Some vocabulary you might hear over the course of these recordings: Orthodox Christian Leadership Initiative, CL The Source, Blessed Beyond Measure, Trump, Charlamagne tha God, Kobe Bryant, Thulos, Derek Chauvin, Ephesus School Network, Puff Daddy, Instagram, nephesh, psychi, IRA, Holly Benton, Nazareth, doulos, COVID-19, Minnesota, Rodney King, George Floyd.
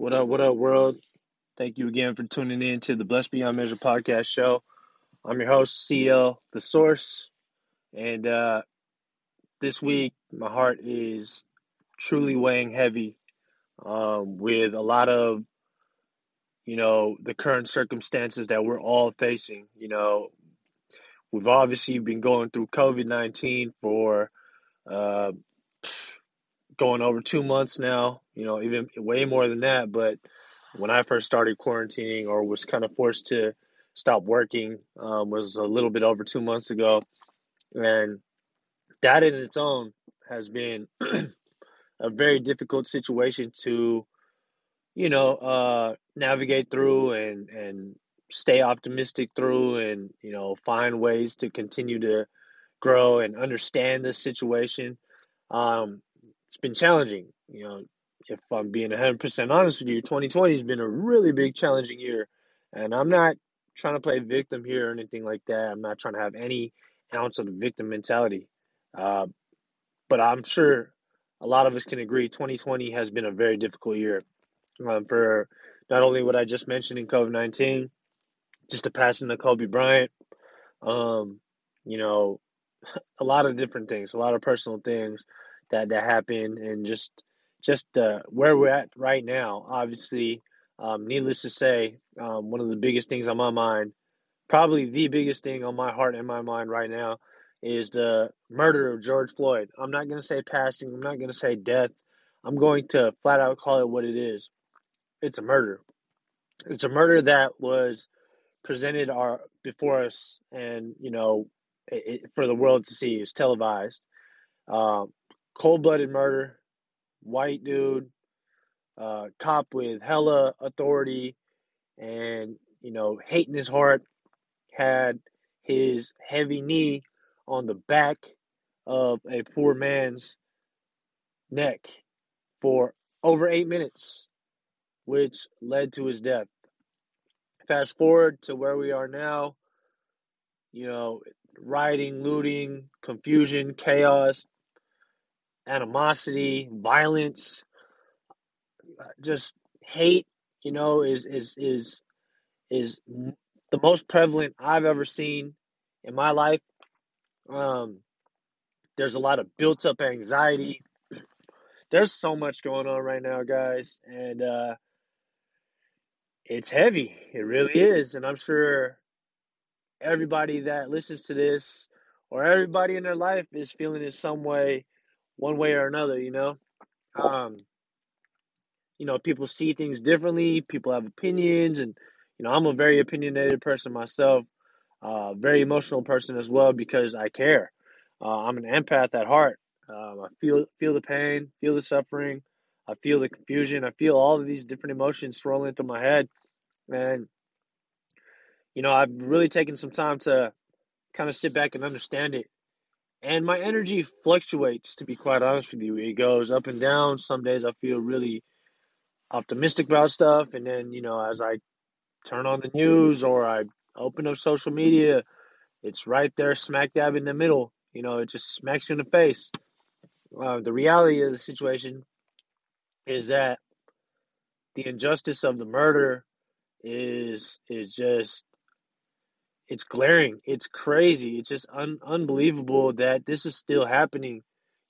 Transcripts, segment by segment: What up, world? Thank you again for tuning in to the Blessed Beyond Measure podcast show. I'm your host, CL The Source. And this week, my heart is truly weighing heavy with a lot of, the current circumstances that we're all facing. We've obviously been going through COVID-19 for going over 2 months now, even way more than that. But when I first started quarantining or was kind of forced to stop working was a little bit over 2 months ago. And that in its own has been a very difficult situation to, navigate through and stay optimistic through and, find ways to continue to grow and understand the situation. It's been challenging. If I'm being 100% honest with you, 2020 has been a really big challenging year. And I'm not trying to play victim here or anything like that. I'm not trying to have any ounce of the victim mentality. But I'm sure a lot of us can agree 2020 has been a very difficult year for not only what I just mentioned in COVID-19, just the passing of Kobe Bryant, a lot of different things, a lot of personal things that happened, and just where we're at right now. Obviously, needless to say, one of the biggest things on my mind, probably the biggest thing on my heart and my mind right now, is the murder of George Floyd. I'm not going to say passing. I'm not going to say death. I'm going to flat out call it what it is. It's a murder. It's a murder that was presented before us and, for the world to see. It was televised. Cold-blooded murder. White dude, cop with hella authority and, hate in his heart, had his heavy knee on the back of a poor man's neck for over 8 minutes, which led to his death. Fast forward to where we are now, rioting, looting, confusion, chaos, animosity, violence, just hate, is the most prevalent I've ever seen in my life. There's a lot of built up anxiety. There's so much going on right now, guys. And, it's heavy. It really is. And I'm sure everybody that listens to this or everybody in their life is feeling it some way, one way or another, people see things differently. People have opinions, and, I'm a very opinionated person myself, very emotional person as well, because I care. I'm an empath at heart. I feel the pain, feel the suffering. I feel the confusion. I feel all of these different emotions swirling through my head. And, I've really taken some time to kind of sit back and understand it. And my energy fluctuates, to be quite honest with you. It goes up and down. Some days I feel really optimistic about stuff. And then, as I turn on the news or I open up social media, it's right there smack dab in the middle. It just smacks you in the face. The reality of the situation is that the injustice of the murder is just, it's glaring. It's crazy. It's just unbelievable that this is still happening.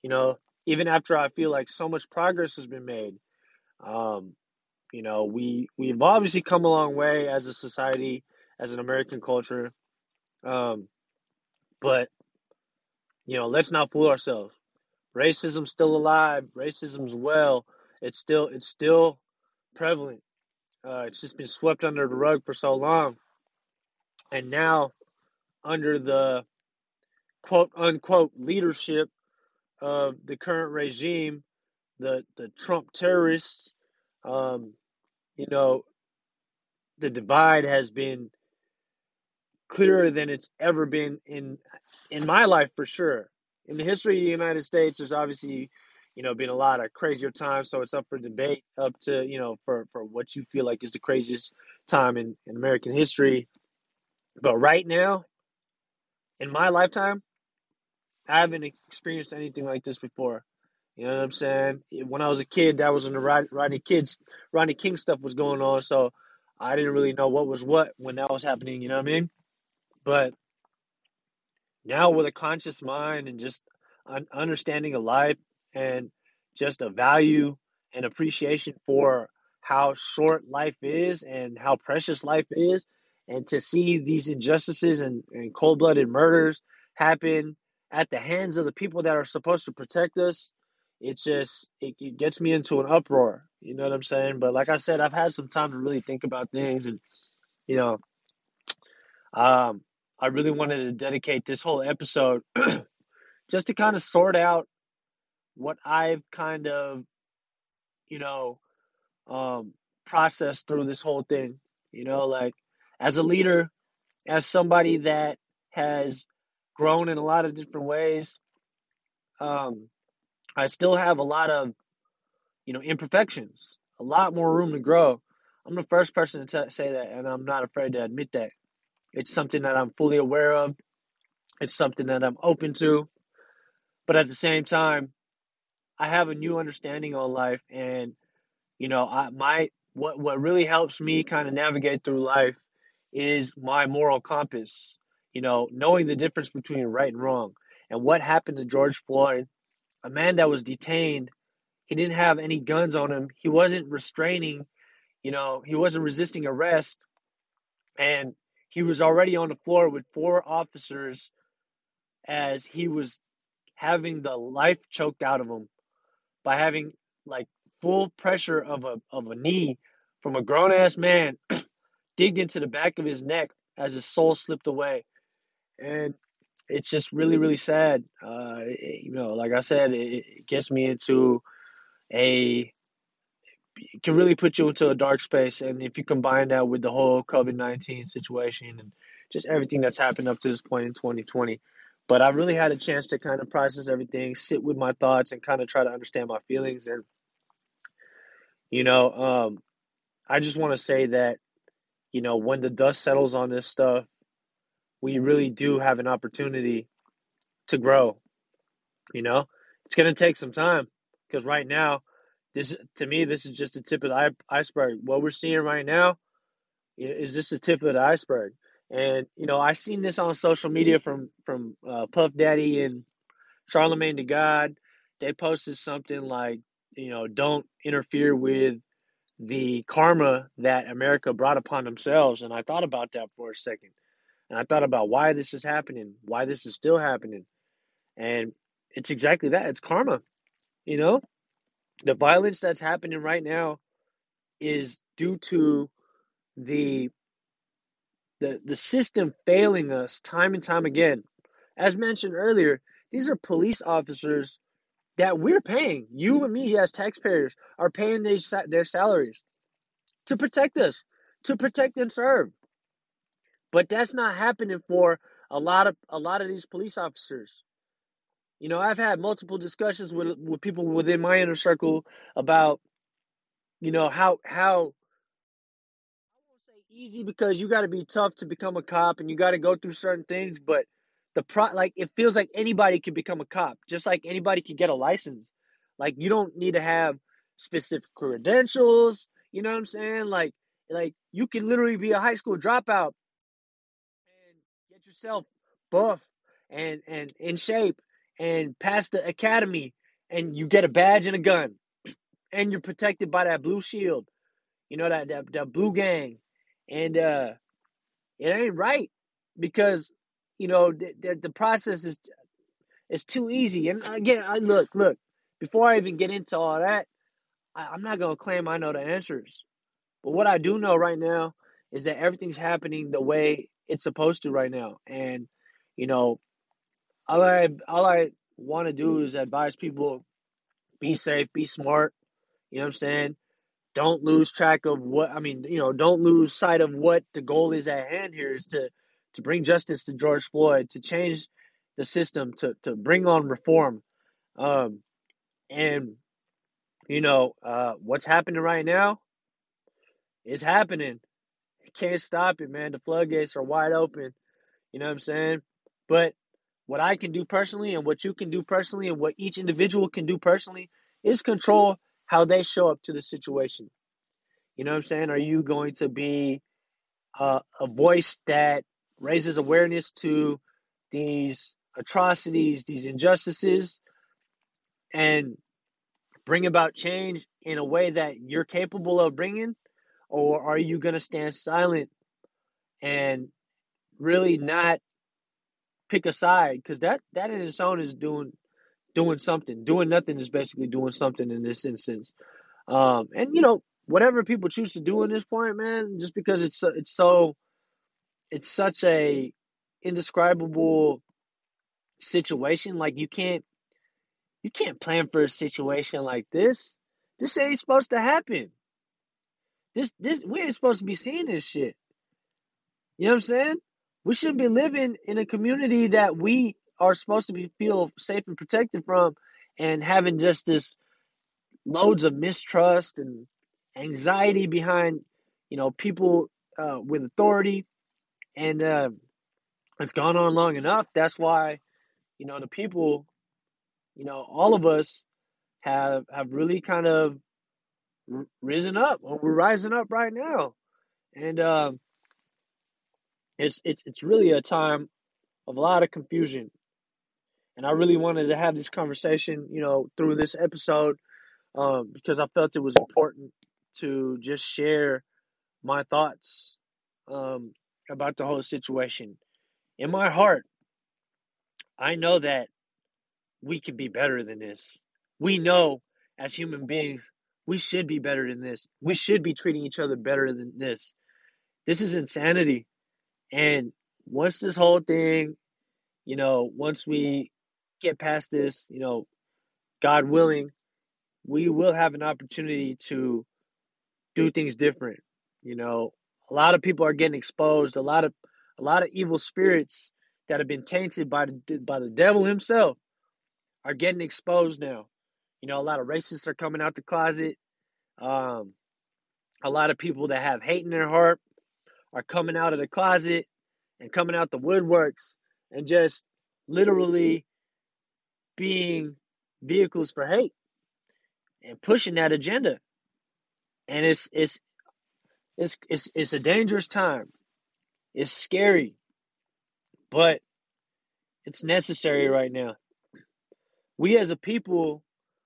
Even after I feel like so much progress has been made, we've obviously come a long way as a society, as an American culture. But, let's not fool ourselves. Racism's still alive. Racism's well. It's still prevalent. It's just been swept under the rug for so long. And now, under the quote-unquote leadership of the current regime, the Trump terrorists, the divide has been clearer than it's ever been in my life, for sure. In the history of the United States, there's obviously, been a lot of crazier times, so it's up for debate, up to, for what you feel like is the craziest time in American history. But right now, in my lifetime, I haven't experienced anything like this before. You know what I'm saying? When I was a kid, that was when the Rodney King stuff was going on, so I didn't really know what was what when that was happening, you know what I mean? But now with a conscious mind and just an understanding of life and just a value and appreciation for how short life is and how precious life is, and to see these injustices and cold-blooded murders happen at the hands of the people that are supposed to protect us, it gets me into an uproar. You know what I'm saying? But like I said, I've had some time to really think about things, and, you know, I really wanted to dedicate this whole episode just to kind of sort out what I've kind of, you know, processed through this whole thing. You know, like, as a leader, as somebody that has grown in a lot of different ways, I still have a lot of, you know, imperfections, a lot more room to grow. I'm the first person to say that, and I'm not afraid to admit that. It's something that I'm fully aware of. It's something that I'm open to. But at the same time, I have a new understanding on life, and, you know, what really helps me kind of navigate through life is my moral compass. You know, knowing the difference between right and wrong. And what happened to George Floyd, a man that was detained, he didn't have any guns on him. He wasn't restraining, you know, he wasn't resisting arrest. And he was already on the floor with four officers as he was having the life choked out of him by having, like, full pressure of a knee from a grown-ass man digged into the back of his neck as his soul slipped away. And it's just really, really sad. You know, like I said, it gets me into it can really put you into a dark space. And if you combine that with the whole COVID-19 situation and just everything that's happened up to this point in 2020. But I really had a chance to kind of process everything, sit with my thoughts, and kind of try to understand my feelings. And, you know, I just want to say that, you know, when the dust settles on this stuff, we really do have an opportunity to grow. You know, it's going to take some time, because right now, this is just the tip of the iceberg. What we're seeing right now is just the tip of the iceberg. And, you know, I seen this on social media from Puff Daddy and Charlamagne tha God. They posted something like, you know, don't interfere with the karma that America brought upon themselves. And I thought about that for a second. And I thought about why this is happening, why this is still happening. And it's exactly that. It's karma. You know, the violence that's happening right now is due to the system failing us time and time again. As mentioned earlier, these are police officers that we're paying. You and me as taxpayers are paying their salaries to protect us, to protect and serve. But that's not happening for a lot of these police officers. You know, I've had multiple discussions with people within my inner circle about, you know, how I won't say easy, because you got to be tough to become a cop and you got to go through certain things, but it feels like anybody can become a cop, just like anybody can get a license. Like, you don't need to have specific credentials. You know what I'm saying? Like you can literally be a high school dropout and get yourself buff and in shape and pass the academy, and you get a badge and a gun, and you're protected by that blue shield. You know, that blue gang. And it ain't right, because, you know, the process is too easy. And again, look, before I even get into all that, I'm not going to claim I know the answers. But what I do know right now is that everything's happening the way it's supposed to right now. And, you know, all I want to do is advise people, be safe, be smart. You know what I'm saying? Don't lose track of don't lose sight of what the goal is at hand here, is to bring justice to George Floyd, to change the system, to bring on reform. And, you know, what's happening right now is happening. You can't stop it, man. The floodgates are wide open. You know what I'm saying? But What I can do personally and what you can do personally and what each individual can do personally is control how they show up to the situation. You know what I'm saying? Are you going to be a voice that raises awareness to these atrocities, these injustices, and bring about change in a way that you're capable of bringing? Or are you going to stand silent and really not pick a side? Because that in its own is doing something. Doing nothing is basically doing something in this instance. And, you know, whatever people choose to do in this point, man, just because it's such a indescribable situation. Like, you can't plan for a situation like this. This ain't supposed to happen. This we ain't supposed to be seeing this shit. You know what I'm saying? We shouldn't be living in a community that we are supposed to be feel safe and protected from, and having just this loads of mistrust and anxiety behind, you know, people with authority. And it's gone on long enough. That's why, you know, the people, you know, all of us have really kind of risen up, or we're rising up right now. And it's really a time of a lot of confusion. And I really wanted to have this conversation, you know, through this episode, because I felt it was important to just share my thoughts about the whole situation. In my heart, I know that we can be better than this. We know as human beings, we should be better than this. We should be treating each other better than this. This is insanity. And once this whole thing, you know, once we get past this, you know, God willing, we will have an opportunity to do things different. You know, a lot of people are getting exposed. A lot of evil spirits that have been tainted by the devil himself are getting exposed now. You know, a lot of racists are coming out the closet. A lot of people that have hate in their heart are coming out of the closet and coming out the woodworks and just literally being vehicles for hate and pushing that agenda. And it's a dangerous time. It's scary, but it's necessary right now. We as a people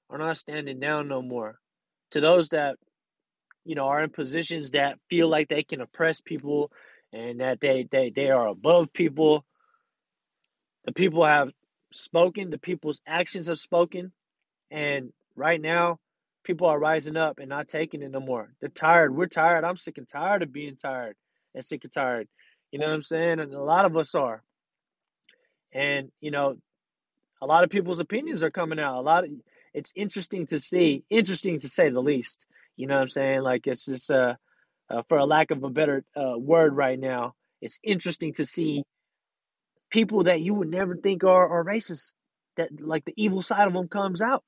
are not standing down no more. To those that, you know, are in positions that feel like they can oppress people and that they are above people, the people have spoken, the people's actions have spoken, and right now people are rising up and not taking it no more. They're tired. We're tired. I'm sick and tired of being tired and sick and tired. You know what I'm saying? And a lot of us are. And, you know, a lot of people's opinions are coming out. It's interesting to see, interesting to say the least. You know what I'm saying? Like, it's just, for a lack of a better word right now, it's interesting to see people that you would never think are racist, that like the evil side of them comes out.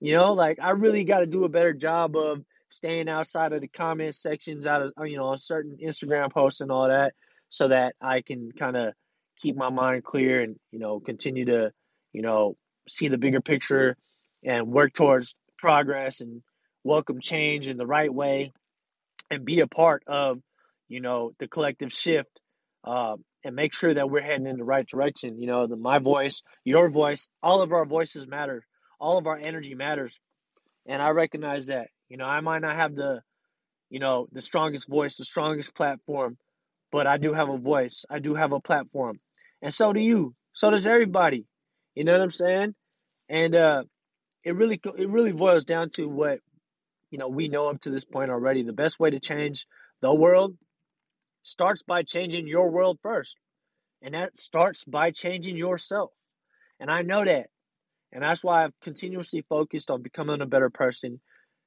You know, like, I really got to do a better job of staying outside of the comment sections, out of, you know, certain Instagram posts and all that, so that I can kind of keep my mind clear and, you know, continue to, you know, see the bigger picture and work towards progress and welcome change in the right way and be a part of, you know, the collective shift, and make sure that we're heading in the right direction. You know, my voice, your voice, all of our voices matter. All of our energy matters. And I recognize that, you know, I might not have the, you know, the strongest voice, the strongest platform, but I do have a voice. I do have a platform. And so do you. So does everybody. You know what I'm saying? And it really boils down to what, you know, we know up to this point already. The best way to change the world starts by changing your world first. And that starts by changing yourself. And I know that. And that's why I've continuously focused on becoming a better person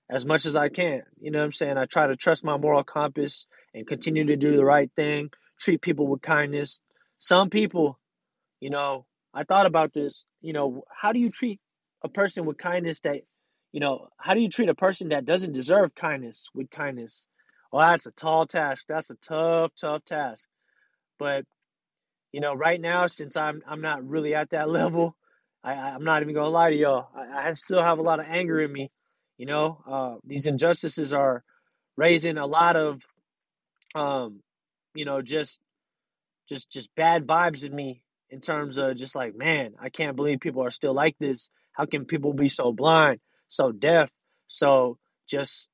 as much as I can. You know what I'm saying? I try to trust my moral compass and continue to do the right thing, treat people with kindness. Some people, you know, I thought about this, you know, how do you treat a person with kindness that, you know, how do you treat a person that doesn't deserve kindness with kindness? Oh, that's a tall task. That's a tough task. But, You know, right now, since I'm not really at that level, I'm not even gonna lie to y'all. I still have a lot of anger in me. You know, these injustices are raising a lot of, you know, just bad vibes in me in terms of just like, man, I can't believe people are still like this. How can people be so blind, so deaf, so just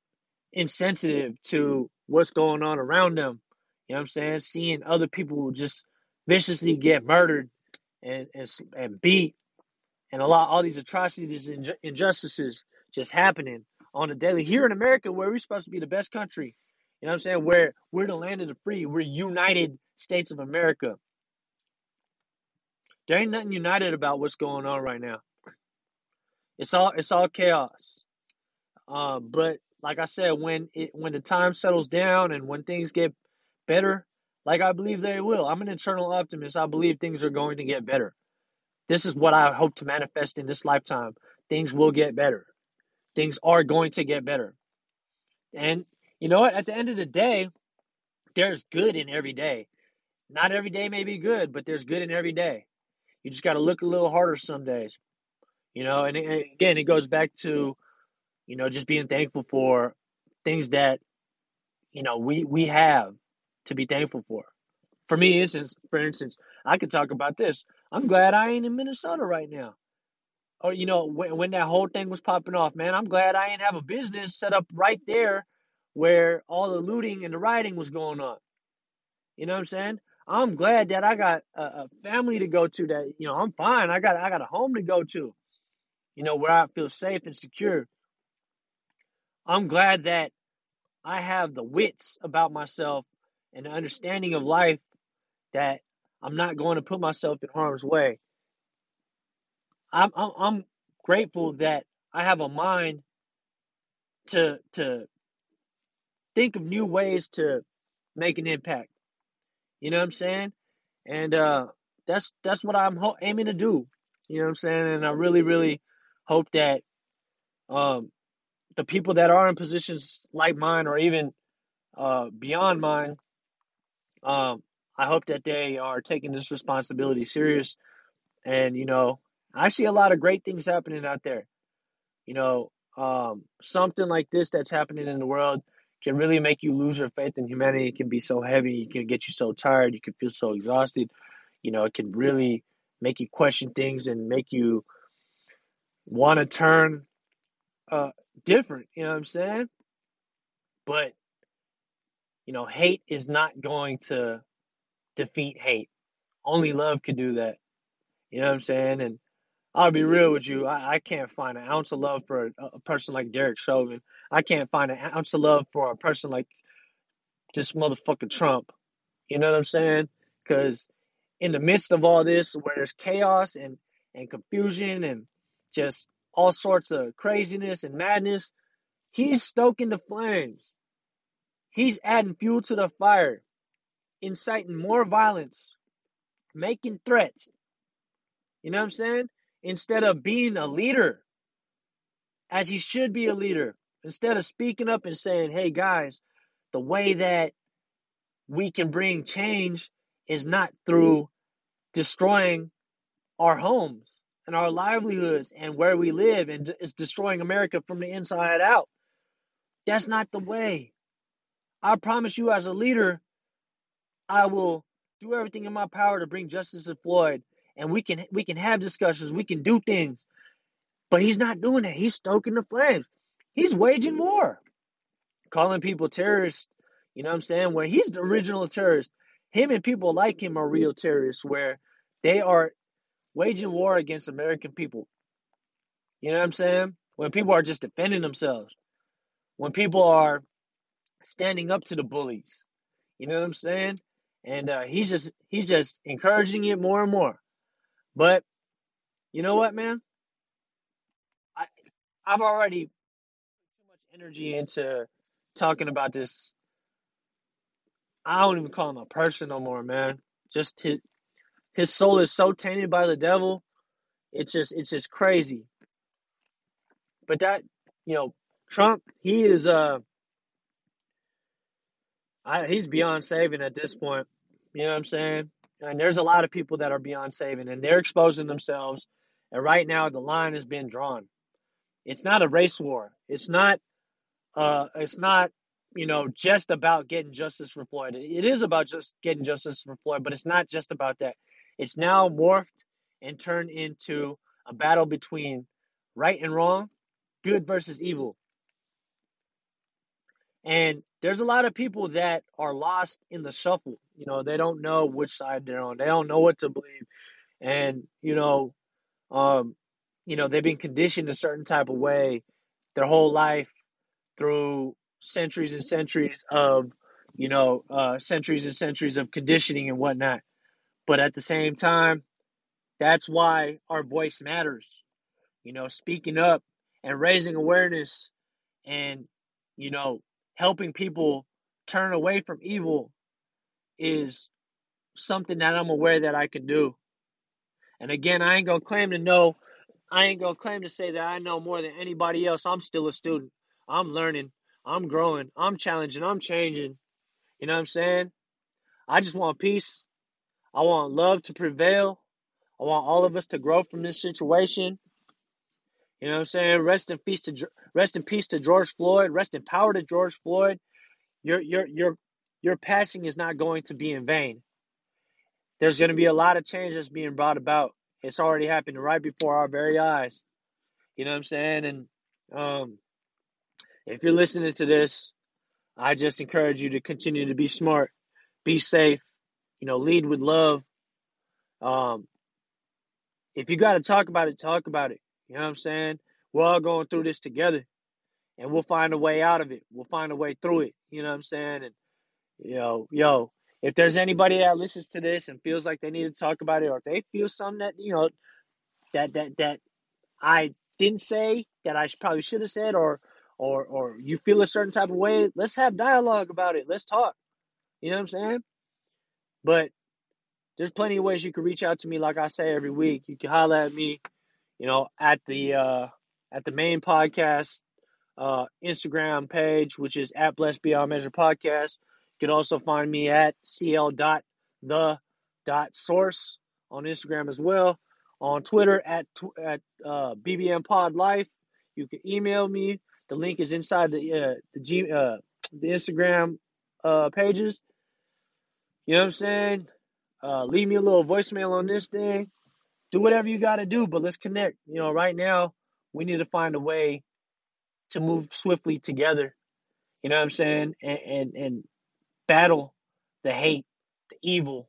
insensitive to what's going on around them? You know what I'm saying? Seeing other people just viciously get murdered and beat, and all these atrocities and injustices just happening on the daily here in America, where we're supposed to be the best country. You know what I'm saying? Where we're the land of the free. We're United States of America. There ain't nothing united about what's going on right now. It's all chaos. But like I said, when the time settles down and when things get better, like I believe they will. I'm an internal optimist. I believe things are going to get better. This is what I hope to manifest in this lifetime. Things will get better. Things are going to get better. And you know what? At the end of the day, there's good in every day. Not every day may be good, but there's good in every day. You just got to look a little harder some days. You know, and again, it goes back to, you know, just being thankful for things that, you know, we have to be thankful for. For me, for instance, I could talk about this. I'm glad I ain't in Minnesota right now. Or, you know, when that whole thing was popping off, man, I'm glad I ain't have a business set up right there where all the looting and the rioting was going on. You know what I'm saying? I'm glad that I got a family to go to that, you know, I'm fine. I got a home to go to, you know, where I feel safe and secure. I'm glad that I have the wits about myself and the understanding of life that I'm not going to put myself in harm's way. I'm grateful that I have a mind to think of new ways to make an impact. You know what I'm saying? And that's what I'm aiming to do. You know what I'm saying? And I really, really hope that the people that are in positions like mine or even beyond mine, I hope that they are taking this responsibility serious. And, you know, I see a lot of great things happening out there. You know, something like this that's happening in the world can really make you lose your faith in humanity. It can be so heavy. It can get you so tired. You can feel so exhausted. You know, it can really make you question things and make you want to turn different. You know what I'm saying? But, you know, hate is not going to defeat hate. Only love can do that. You know what I'm saying? And I'll be real with you. I can't find an ounce of love for a person like Derek Chauvin. I can't find an ounce of love for a person like this motherfucking Trump. You know what I'm saying? Because in the midst of all this, where there's chaos and confusion and just all sorts of craziness and madness, he's stoking the flames. He's adding fuel to the fire, inciting more violence, making threats. You know what I'm saying? Instead of being a leader, as he should be a leader, instead of speaking up and saying, hey, guys, the way that we can bring change is not through destroying our homes and our livelihoods and where we live, and it's destroying America from the inside out. That's not the way. I promise you, as a leader, I will do everything in my power to bring justice to Floyd, and we can have discussions, we can do things. But he's not doing that. He's stoking the flames. He's waging war, calling people terrorists. You know what I'm saying? Where he's the original terrorist. Him and people like him are real terrorists, where they are waging war against American people. You know what I'm saying? When people are just defending themselves. When people are standing up to the bullies. You know what I'm saying? And he's just encouraging it more and more. But you know what, man? I've already put too much energy into talking about this. I don't even call him a person no more, man. Just his soul is so tainted by the devil. It's just crazy. But that, you know, Trump, he is he's beyond saving at this point. You know what I'm saying? And there's a lot of people that are beyond saving, and they're exposing themselves. And right now, the line has been drawn. It's not a race war. It's not, you know, just about getting justice for Floyd. It is about just getting justice for Floyd, but it's not just about that. It's now morphed and turned into a battle between right and wrong, good versus evil. And there's a lot of people that are lost in the shuffle. You know, they don't know which side they're on. They don't know what to believe. And, they've been conditioned a certain type of way their whole life through centuries and centuries of, centuries and centuries of conditioning and whatnot. But at the same time, that's why our voice matters. You know, speaking up and raising awareness and, helping people turn away from evil is something that I'm aware that I can do. And again, I ain't going to claim to say that I know more than anybody else. I'm still a student. I'm learning. I'm growing. I'm challenging. I'm changing. You know what I'm saying? I just want peace. I want love to prevail. I want all of us to grow from this situation. You know what I'm saying? Rest in peace to George Floyd. Rest in power to George Floyd. Your passing is not going to be in vain. There's going to be a lot of change that's being brought about. It's already happened right before our very eyes. You know what I'm saying? And if you're listening to this, I just encourage you to continue to be smart, be safe, lead with love. If you got to talk about it, talk about it. You know what I'm saying? We're all going through this together, and we'll find a way out of it. We'll find a way through it. You know what I'm saying? And, if there's anybody that listens to this and feels like they need to talk about it, or if they feel something that, that I didn't say that I probably should have said, or you feel a certain type of way, let's have dialogue about it. Let's talk. You know what I'm saying? But there's plenty of ways you can reach out to me. Like I say every week, you can holler at me. At the main podcast Instagram page, which is at Blessed Beyond Measure Podcast. You can also find me at CL.the.source on Instagram as well. On Twitter at BBM Pod Life. You can email me. The link is inside the Instagram pages. You know what I'm saying? Leave me a little voicemail on this thing. Do whatever you got to do, but let's connect. Right now, we need to find a way to move swiftly together. You know what I'm saying? And battle the hate, the evil,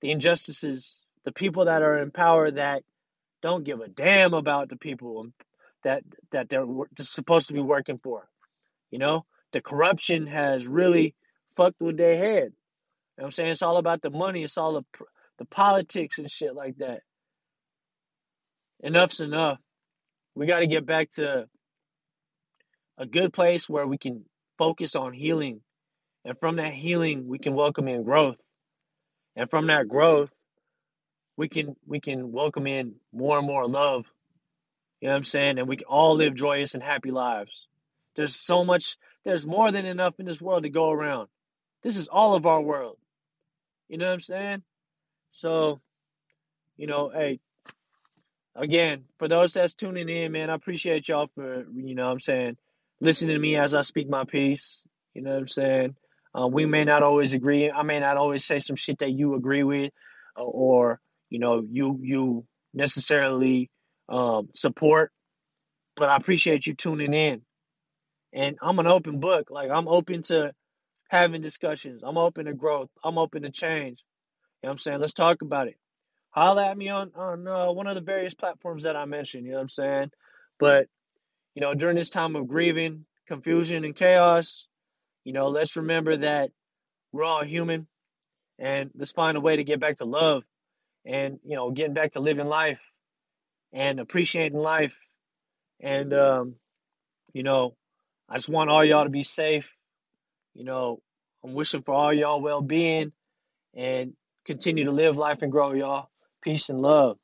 the injustices, the people that are in power that don't give a damn about the people that they're supposed to be working for. The corruption has really fucked with their head. You know what I'm saying? It's all about the money. It's all the politics and shit like that. Enough's enough. We got to get back to a good place where we can focus on healing. And from that healing, we can welcome in growth. And from that growth, we can welcome in more and more love. You know what I'm saying? And we can all live joyous and happy lives. There's more than enough in this world to go around. This is all of our world. You know what I'm saying? So, hey. Again, for those that's tuning in, man, I appreciate y'all for, listening to me as I speak my piece. You know what I'm saying? We may not always agree. I may not always say some shit that you agree with or you necessarily support. But I appreciate you tuning in. And I'm an open book. Like, I'm open to having discussions. I'm open to growth. I'm open to change. You know what I'm saying? Let's talk about it. Holler at me on one of the various platforms that I mentioned, you know what I'm saying? But, during this time of grieving, confusion, and chaos, let's remember that we're all human, and let's find a way to get back to love and, getting back to living life and appreciating life. And, I just want all y'all to be safe. I'm wishing for all y'all well-being and continue to live life and grow, y'all. Peace and love.